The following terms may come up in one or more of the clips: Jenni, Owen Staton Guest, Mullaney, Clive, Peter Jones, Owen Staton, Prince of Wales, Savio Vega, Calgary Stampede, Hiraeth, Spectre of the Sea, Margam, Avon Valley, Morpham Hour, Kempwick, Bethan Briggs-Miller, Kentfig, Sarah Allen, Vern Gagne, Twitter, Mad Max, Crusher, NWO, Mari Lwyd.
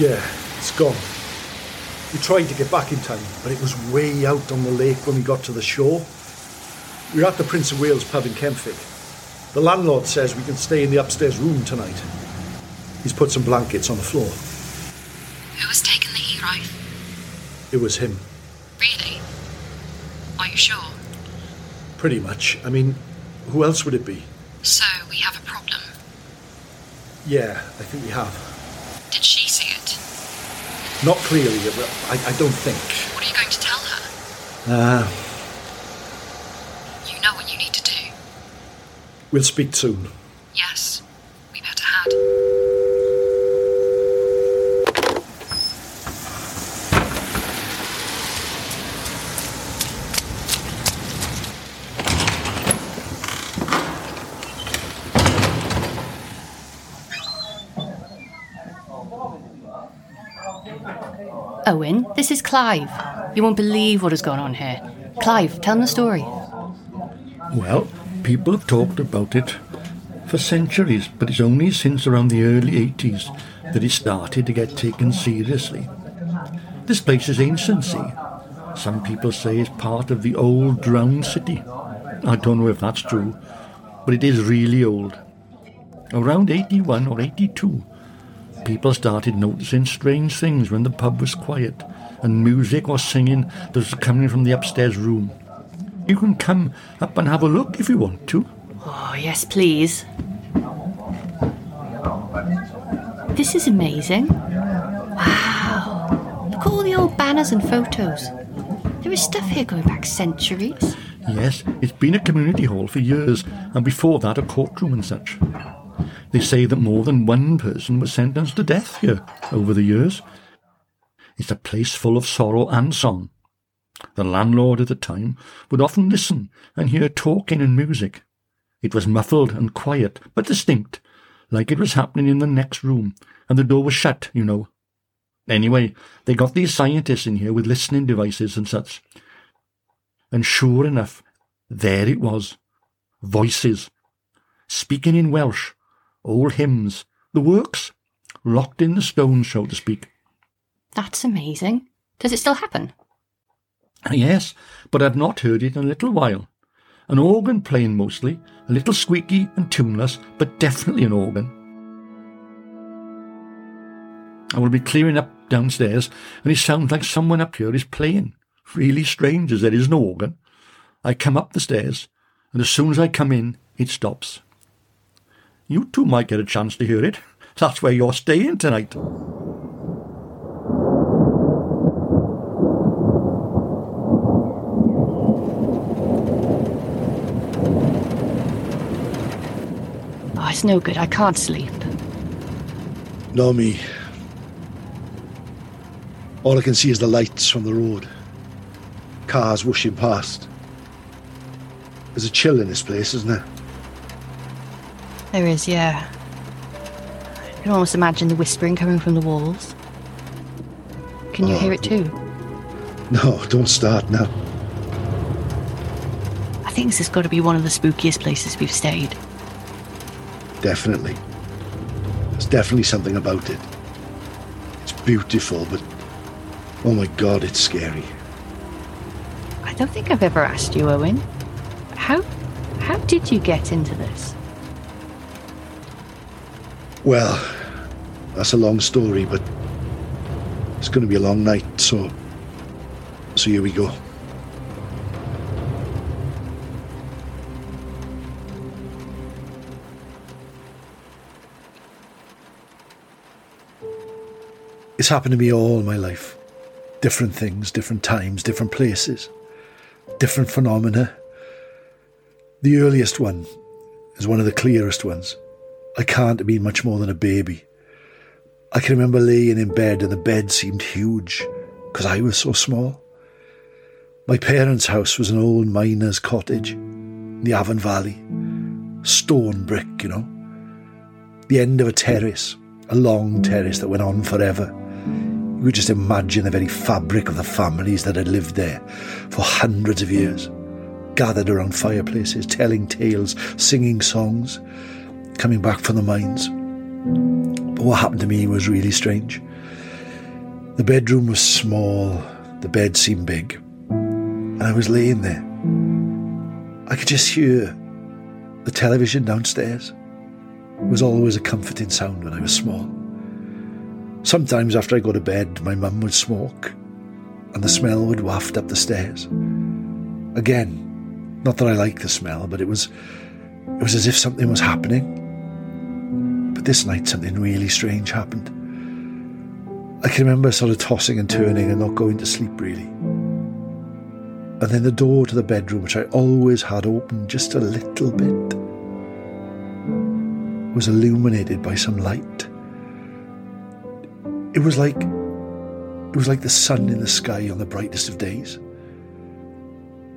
Yeah, it's gone. We tried to get back in time, but it was way out on the lake when we got to the shore. We were at the Prince of Wales pub in Kempwick. The landlord says we can stay in the upstairs room tonight. He's put some blankets on the floor. Who has taken the Hiraeth? It was him. Really? Are you sure? Pretty much. I mean, who else would it be? So we have a problem. Yeah, I think we have. Did she see it? Not clearly, I don't think. What are you going to tell her? You know what you need to do. We'll speak soon. Yes, we better had. Owen, this is Clive. You won't believe what has gone on here. Clive, tell them the story. Well, people have talked about it for centuries, but it's only since around the early 80s that it started to get taken seriously. This place is ancient, see. Some people say it's part of the old drowned city. I don't know if that's true, but it is really old. Around 81 or 82... people started noticing strange things when the pub was quiet and music or singing that was coming from the upstairs room. You can come up and have a look if you want to. Oh, yes, please. This is amazing. Wow. Look at all the old banners and photos. There is stuff here going back centuries. Yes, it's been a community hall for years, and before that a courtroom and such. They say that more than one person was sentenced to death here over the years. It's a place full of sorrow and song. The landlord at the time would often listen and hear talking and music. It was muffled and quiet, but distinct, like it was happening in the next room, and the door was shut, you know. Anyway, they got these scientists in here with listening devices and such. And sure enough, there it was. Voices. Speaking in Welsh. Old hymns, the works, locked in the stone, so to speak. That's amazing. Does it still happen? Yes, but I've not heard it in a little while. An organ playing mostly, a little squeaky and tuneless, but definitely an organ. I will be clearing up downstairs, and it sounds like someone up here is playing. Really strange, as there is no organ. I come up the stairs, and as soon as I come in, it stops. You two might get a chance to hear it. That's where you're staying tonight. Oh, it's no good. I can't sleep. Nor me. All I can see is the lights from the road. Cars whooshing past. There's a chill in this place, isn't there? There is, yeah. I can almost imagine the whispering coming from the walls. Can you hear it too? No, don't start now. I think this has got to be one of the spookiest places we've stayed. Definitely. There's definitely something about it. It's beautiful, but oh my God, it's scary. I don't think I've ever asked you, Owen. How did you get into this? Well, that's a long story, but it's going to be a long night, so here we go. It's happened to me all my life. Different things, different times, different places, different phenomena. The earliest one is one of the clearest ones. I can't have been much more than a baby. I can remember laying in bed and the bed seemed huge because I was so small. My parents' house was an old miner's cottage in the Avon Valley. Stone brick, you know. The end of a terrace, a long terrace that went on forever. You could just imagine the very fabric of the families that had lived there for hundreds of years, gathered around fireplaces, telling tales, singing songs, coming back from the mines. But what happened to me was really strange. The bedroom was small, the bed seemed big, and I was laying there. I could just hear the television downstairs. It was always a comforting sound when I was small. Sometimes after I go to bed, my mum would smoke, and the smell would waft up the stairs. Again, not that I liked the smell, but it was as if something was happening. But this night, something really strange happened. I can remember sort of tossing and turning and not going to sleep, really. And then the door to the bedroom, which I always had open just a little bit, was illuminated by some light. It was like the sun in the sky on the brightest of days.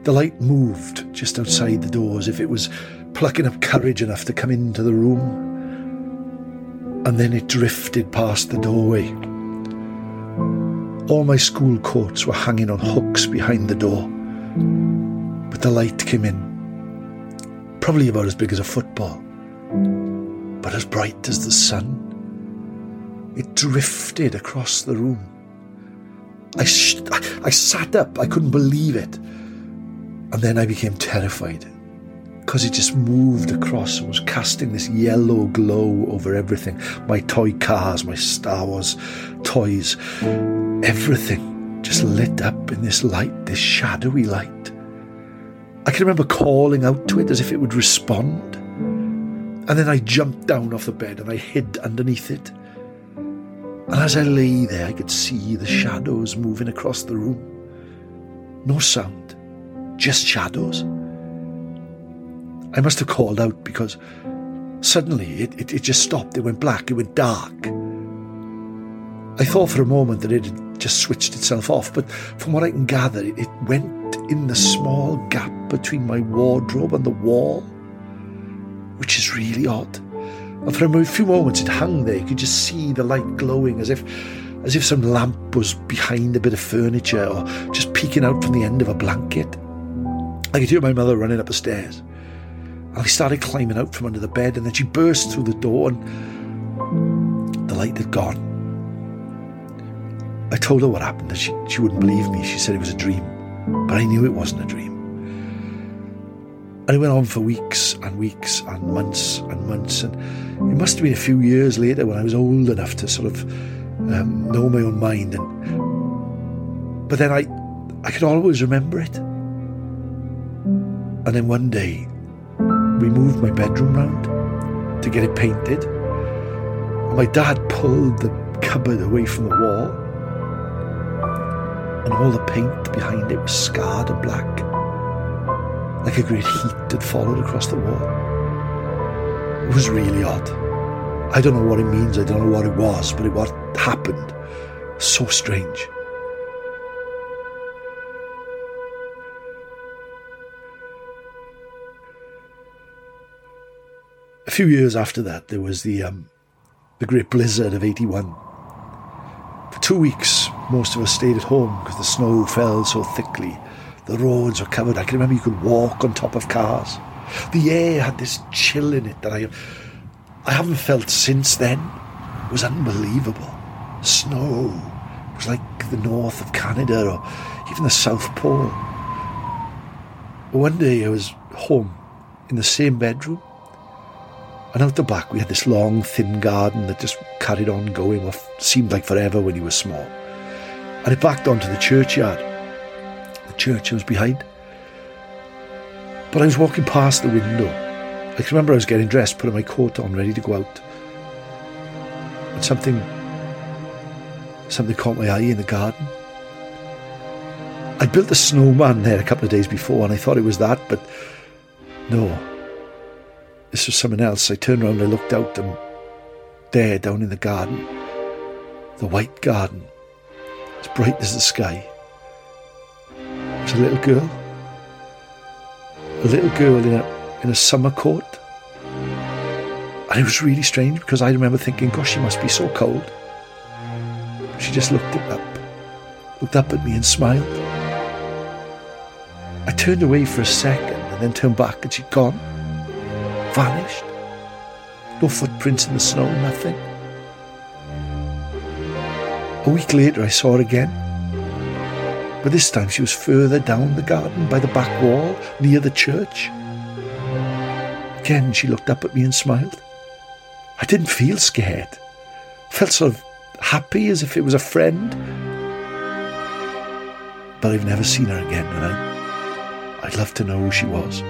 The light moved just outside the door as if it was plucking up courage enough to come into the room. And then it drifted past the doorway. All my school coats were hanging on hooks behind the door. But the light came in, probably about as big as a football, but as bright as the sun. It drifted across the room. I sat up. I couldn't believe it. And then I became terrified, because it just moved across and was casting this yellow glow over everything. My toy cars, my Star Wars toys, everything just lit up in this light, this shadowy light. I can remember calling out to it as if it would respond. And then I jumped down off the bed and I hid underneath it. And as I lay there, I could see the shadows moving across the room. No sound, just shadows. I must have called out, because suddenly it just stopped. It went black, it went dark. I thought for a moment that it had just switched itself off, but from what I can gather, it went in the small gap between my wardrobe and the wall, which is really odd. And for a few moments it hung there. You could just see the light glowing as if some lamp was behind a bit of furniture or just peeking out from the end of a blanket. I could hear my mother running up the stairs. And I started climbing out from under the bed, and then she burst through the door and the light had gone. I told her what happened, and she wouldn't believe me. She said it was a dream, but I knew it wasn't a dream. And it went on for weeks and weeks and months and months, and it must have been a few years later when I was old enough to sort of know my own mind. But then I could always remember it. And then one day, we moved my bedroom round to get it painted. And my dad pulled the cupboard away from the wall, and all the paint behind it was scarred and black, like a great heat had followed across the wall. It was really odd. I don't know what it means, I don't know what it was, but what happened was so strange. A few years after that, there was the great blizzard of 81. For 2 weeks, most of us stayed at home because the snow fell so thickly. The roads were covered. I can remember you could walk on top of cars. The air had this chill in it that I haven't felt since then. It was unbelievable. Snow. It was like the north of Canada or even the South Pole. But one day I was home in the same bedroom. And out the back, we had this long, thin garden that just carried on going, what seemed like forever when you were small. And it backed onto the churchyard. The church was behind. But I was walking past the window. I can remember I was getting dressed, putting my coat on, ready to go out. And something caught my eye in the garden. I'd built a snowman there a couple of days before, and I thought it was that, but no. This was someone else. I turned around and I looked out, and there, down in the garden, the white garden, as bright as the sky, was a little girl. A little girl in a summer coat. And it was really strange, because I remember thinking, gosh, she must be so cold. But she just looked up at me and smiled. I turned away for a second and then turned back, and she'd gone. Vanished. No footprints in the snow, nothing. A week later I saw her again, but this time she was further down the garden by the back wall near the church. Again she looked up at me and smiled. I didn't feel scared. I felt sort of happy, as if it was a friend. But I've never seen her again, and I'd love to know who she was.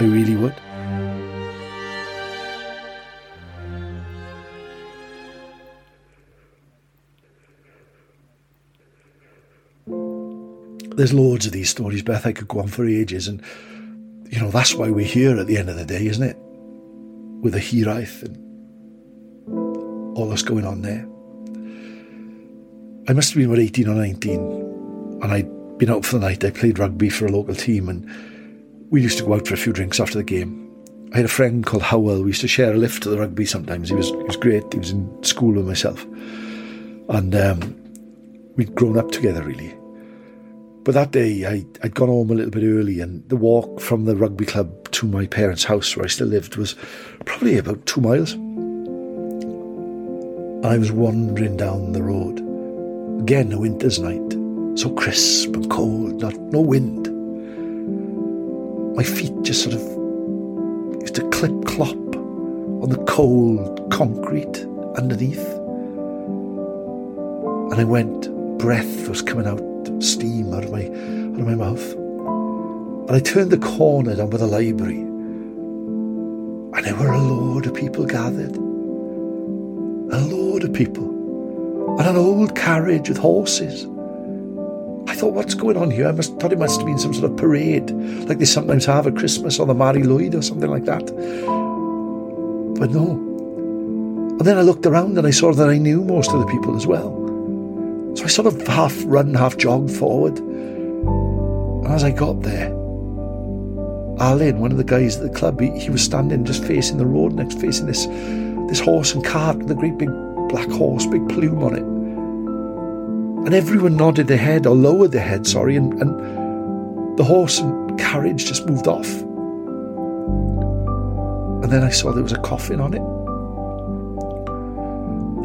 I really would. There's loads of these stories, Beth. I could go on for ages, and, you know, that's why we're here at the end of the day, isn't it? With the Hiraeth and all that's going on there. I must have been about 18 or 19, and I'd been out for the night. I played rugby for a local team, and we used to go out for a few drinks after the game. I had a friend called Howell. We used to share a lift to the rugby sometimes. He was great. He was in school with myself. And we'd grown up together, really. But that day, I'd gone home a little bit early, and the walk from the rugby club to my parents' house, where I still lived, was probably about 2 miles. And I was wandering down the road. Again, a winter's night. So crisp and cold, no wind. My feet just sort of used to clip-clop on the cold concrete underneath. And I went, breath was coming out, steam out of my mouth, and I turned the corner down by the library, and there were a load of people gathered, and an old carriage with horses. I thought, what's going on here? I thought it must have been some sort of parade, like they sometimes have at Christmas on the Mari Lwyd or something like that. But no. And then I looked around and I saw that I knew most of the people as well. So I sort of half run, half jogged forward. And as I got there, Allen, one of the guys at the club, he was standing just facing the road next, facing this horse and cart with a great big black horse, big plume on it. And everyone nodded their head, or lowered their head, sorry, and the horse and carriage just moved off. And then I saw there was a coffin on it.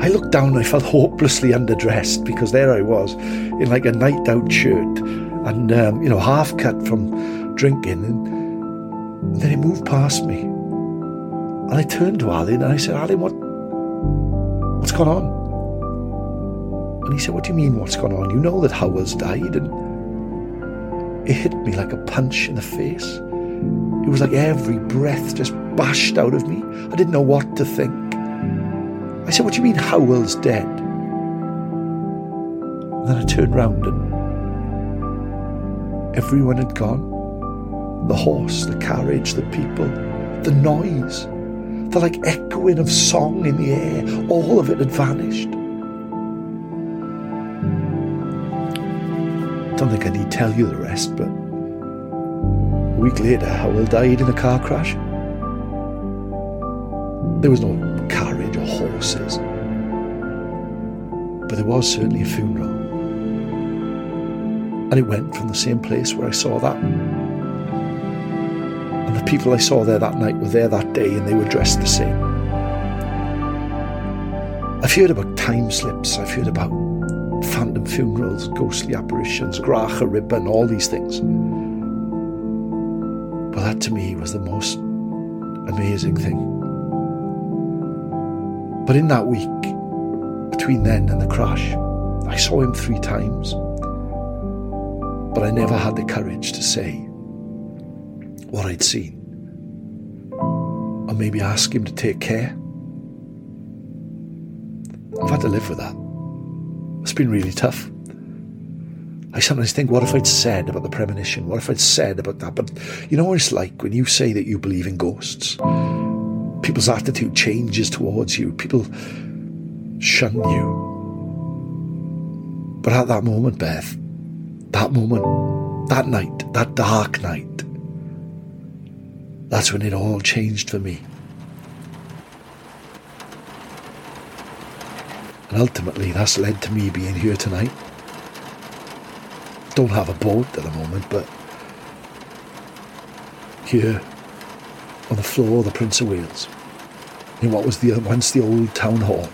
I looked down and I felt hopelessly underdressed, because there I was in like a night-out shirt and, half cut from drinking. And then it moved past me. And I turned to Allen and I said, Allen, what's gone on? And he said, what do you mean, what's gone on? You know that Howell's died. And it hit me like a punch in the face. It was like every breath just bashed out of me. I didn't know what to think. I said, what do you mean Howell's dead? And then I turned round and everyone had gone. The horse, the carriage, the people, the noise, the like echoing of song in the air, all of it had vanished. I don't think I need tell you the rest, but a week later Howell died in a car crash. There was no carriage or horses, but there was certainly a funeral, and it went from the same place where I saw that. And the people I saw there that night were there that day, and they were dressed the same. I've heard about time slips, I've heard about phantom funerals, ghostly apparitions, Gracha Ribbon, all these things, but that to me was the most amazing thing. But in that week, between then and the crash, I saw him 3 times. But I never had the courage to say what I'd seen, or maybe ask him to take care. I've had to live with that. It's been really tough. I sometimes think, what if I'd said about the premonition? What if I'd said about that? But you know what it's like when you say that you believe in ghosts? People's attitude changes towards you. People shun you. But at that moment, Beth, that moment, that night, that dark night, that's when it all changed for me. And ultimately, that's led to me being here tonight. Don't have a boat at the moment, but here, on the floor of the Prince of Wales, in what was once the old town hall,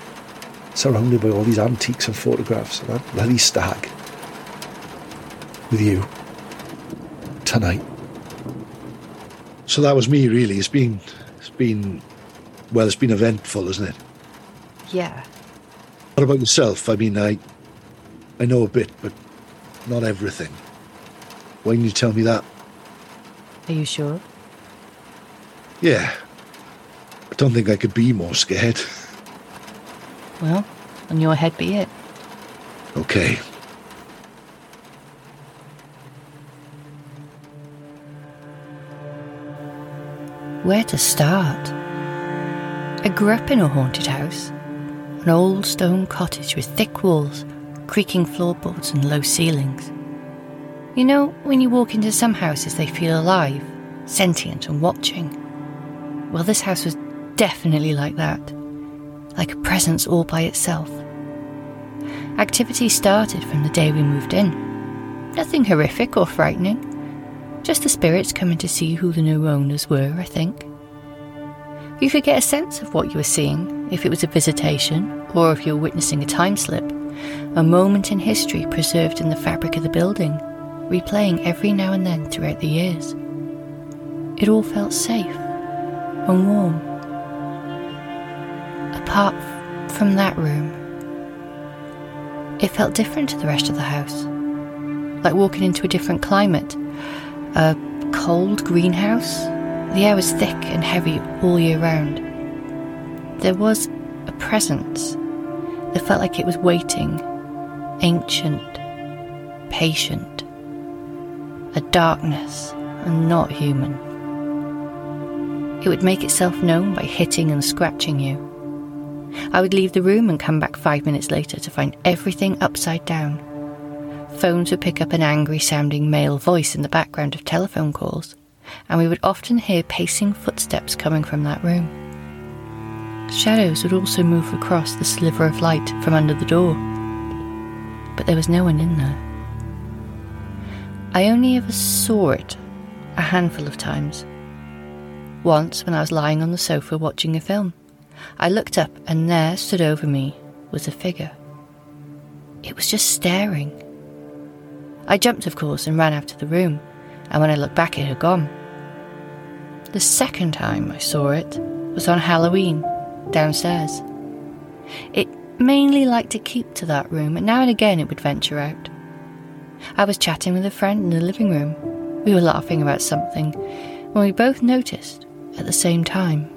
surrounded by all these antiques and photographs, and that bloody stag with you tonight. So that was me, really. It's been eventful, isn't it? Yeah. What about yourself? I mean, I know a bit, but not everything. Why didn't you tell me that? Are you sure? Yeah. I don't think I could be more scared. Well, on your head be it. Okay. Where to start? I grew up in a haunted house. An old stone cottage with thick walls, creaking floorboards and low ceilings. You know, when you walk into some houses they feel alive, sentient and watching. Well, this house was definitely like that. Like a presence all by itself. Activity started from the day we moved in. Nothing horrific or frightening. Just the spirits coming to see who the new owners were, I think. You could get a sense of what you were seeing, if it was a visitation, or if you were witnessing a time slip. A moment in history preserved in the fabric of the building, replaying every now and then throughout the years. It all felt safe and warm. Apart from that room, it felt different to the rest of the house. Like walking into a different climate. A cold greenhouse. The air was thick and heavy all year round. There was a presence. It felt like it was waiting. Ancient. Patient. A darkness and not human. It would make itself known by hitting and scratching you. I would leave the room and come back 5 minutes later to find everything upside down. Phones would pick up an angry-sounding male voice in the background of telephone calls, and we would often hear pacing footsteps coming from that room. Shadows would also move across the sliver of light from under the door, but there was no one in there. I only ever saw it a handful of times. Once, when I was lying on the sofa watching a film, I looked up and there, stood over me, was a figure. It was just staring. I jumped, of course, and ran out of the room, and when I looked back it had gone. The second time I saw it was on Halloween, downstairs. It mainly liked to keep to that room, and now and again it would venture out. I was chatting with a friend in the living room. We were laughing about something, when we both noticed, at the same time,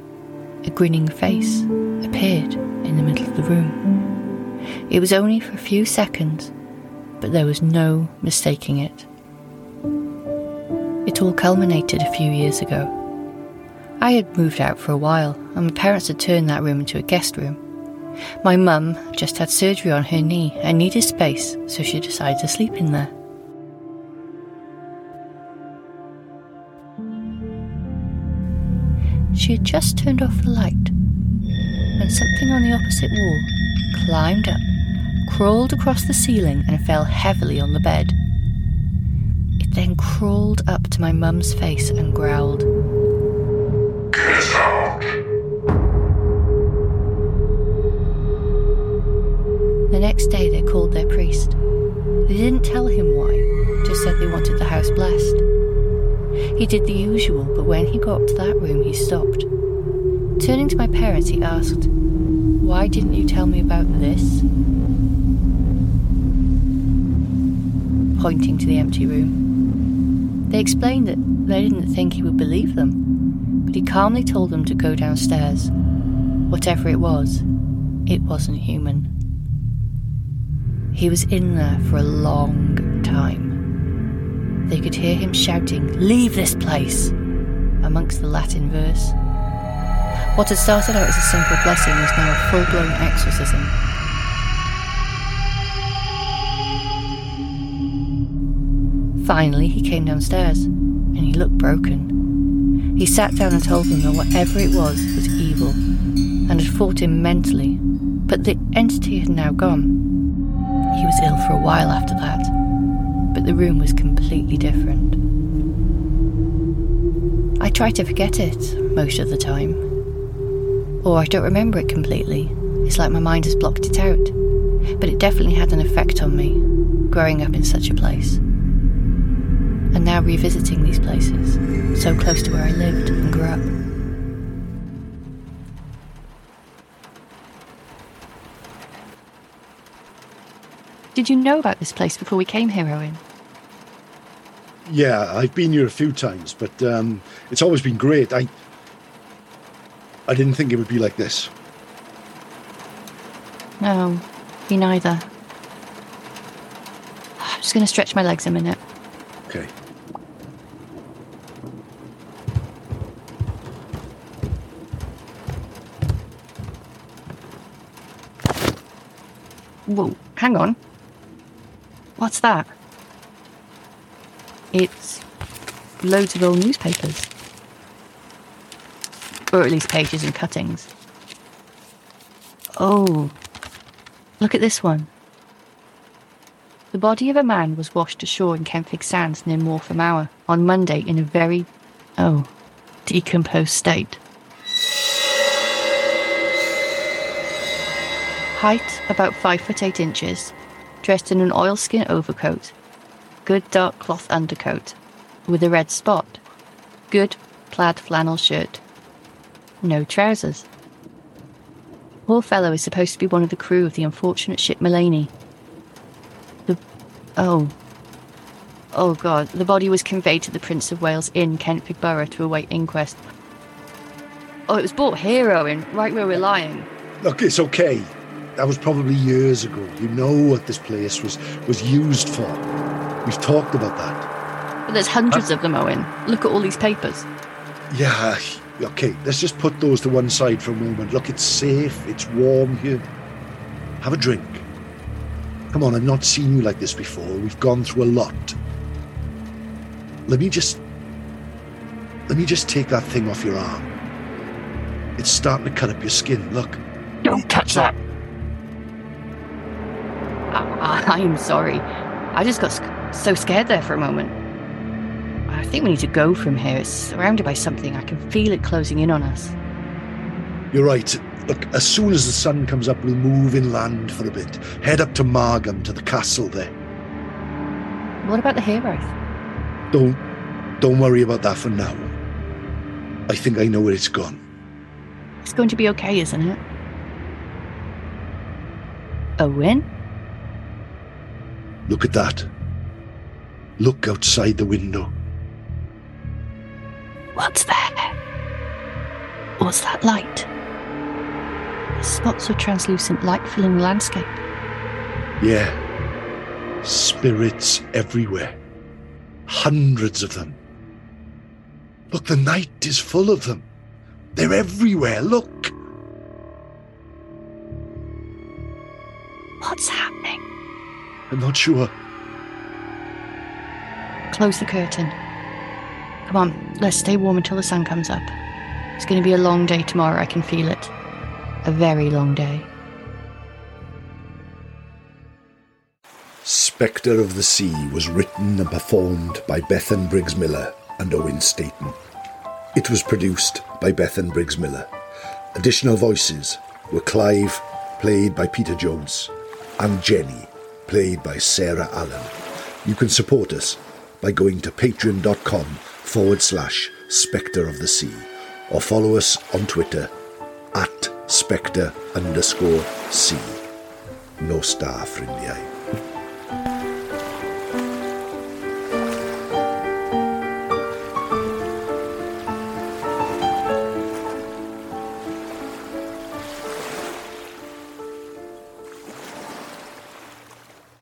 a grinning face appeared in the middle of the room. It was only for a few seconds, but there was no mistaking it. It all culminated a few years ago. I had moved out for a while, and my parents had turned that room into a guest room. My mum just had surgery on her knee and needed space, so she decided to sleep in there. She had just turned off the light when something on the opposite wall climbed up, crawled across the ceiling and fell heavily on the bed. It then crawled up to my mum's face and growled, "Get out!" The next day they called their priest. They didn't tell him why, just said they wanted the house blessed. He did the usual, but when he got to that room, he stopped. Turning to my parents, he asked, "Why didn't you tell me about this?" Pointing to the empty room. They explained that they didn't think he would believe them, but he calmly told them to go downstairs. Whatever it wasn't human. He was in there for a long time. They could hear him shouting, "Leave this place!" amongst the Latin verse. What had started out as a simple blessing was now a full-blown exorcism. Finally, he came downstairs, and he looked broken. He sat down and told them that whatever it was evil, and had fought him mentally, but the entity had now gone. He was ill for a while after that. But the room was completely different. I try to forget it most of the time, or I don't remember it completely, It's like my mind has blocked it out. But it definitely had an effect on me, growing up in such a place. And now revisiting these places, so close to where I lived and grew up. Did you know about this place before we came here, Owen? Yeah, I've been here a few times, but it's always been great. I didn't think it would be like this. No, me neither. I'm just going to stretch my legs a minute. Okay. Whoa, hang on. What's that? It's loads of old newspapers. Or at least pages and cuttings. Oh, look at this one. The body of a man was washed ashore in Kentfig Sands near Morpham Hour on Monday in a very, decomposed state. Height about 5 foot 8 inches, dressed in an oilskin overcoat, good dark cloth undercoat, with a red spot, good plaid flannel shirt, no trousers. Poor fellow is supposed to be one of the crew of the unfortunate ship Mullaney. Oh God, the body was conveyed to the Prince of Wales Inn, Kentfig Borough, to await inquest. Oh, it was brought here, Owen, right where we're lying. Look, it's okay. That was probably years ago. You know what this place was used for. We've talked about that. But there's hundreds of them, Owen. Look at all these papers. Yeah, okay, let's just put those to one side for a moment. Look, it's safe, it's warm here. Have a drink. Come on, I've not seen you like this before. We've gone through a lot. Let me just take that thing off your arm. It's starting to cut up your skin, look. Don't touch that! I'm sorry. I just got so scared there for a moment. I think we need to go from here. It's surrounded by something. I can feel it closing in on us. You're right. Look, as soon as the sun comes up, we'll move inland for a bit. Head up to Margam, to the castle there. What about the Hiraeth? Don't worry about that for now. I think I know where it's gone. It's going to be okay, isn't it? Owen? Look at that. Look outside the window. What's there? What's that light? Spots of translucent light filling the landscape. Yeah. Spirits everywhere. Hundreds of them. Look, the night is full of them. They're everywhere, look. What's happening? I'm not sure. Close the curtain. Come on, let's stay warm until the sun comes up. It's going to be a long day tomorrow, I can feel it. A very long day. Spectre of the Sea was written and performed by Bethan Briggs-Miller and Owen Staton. It was produced by Bethan Briggs-Miller. Additional voices were Clive, played by Peter Jones, and Jenny, played by Sarah Allen. You can support us by going to patreon.com/Spectre of the Sea or follow us on Twitter @Spectre_C. No star friendly.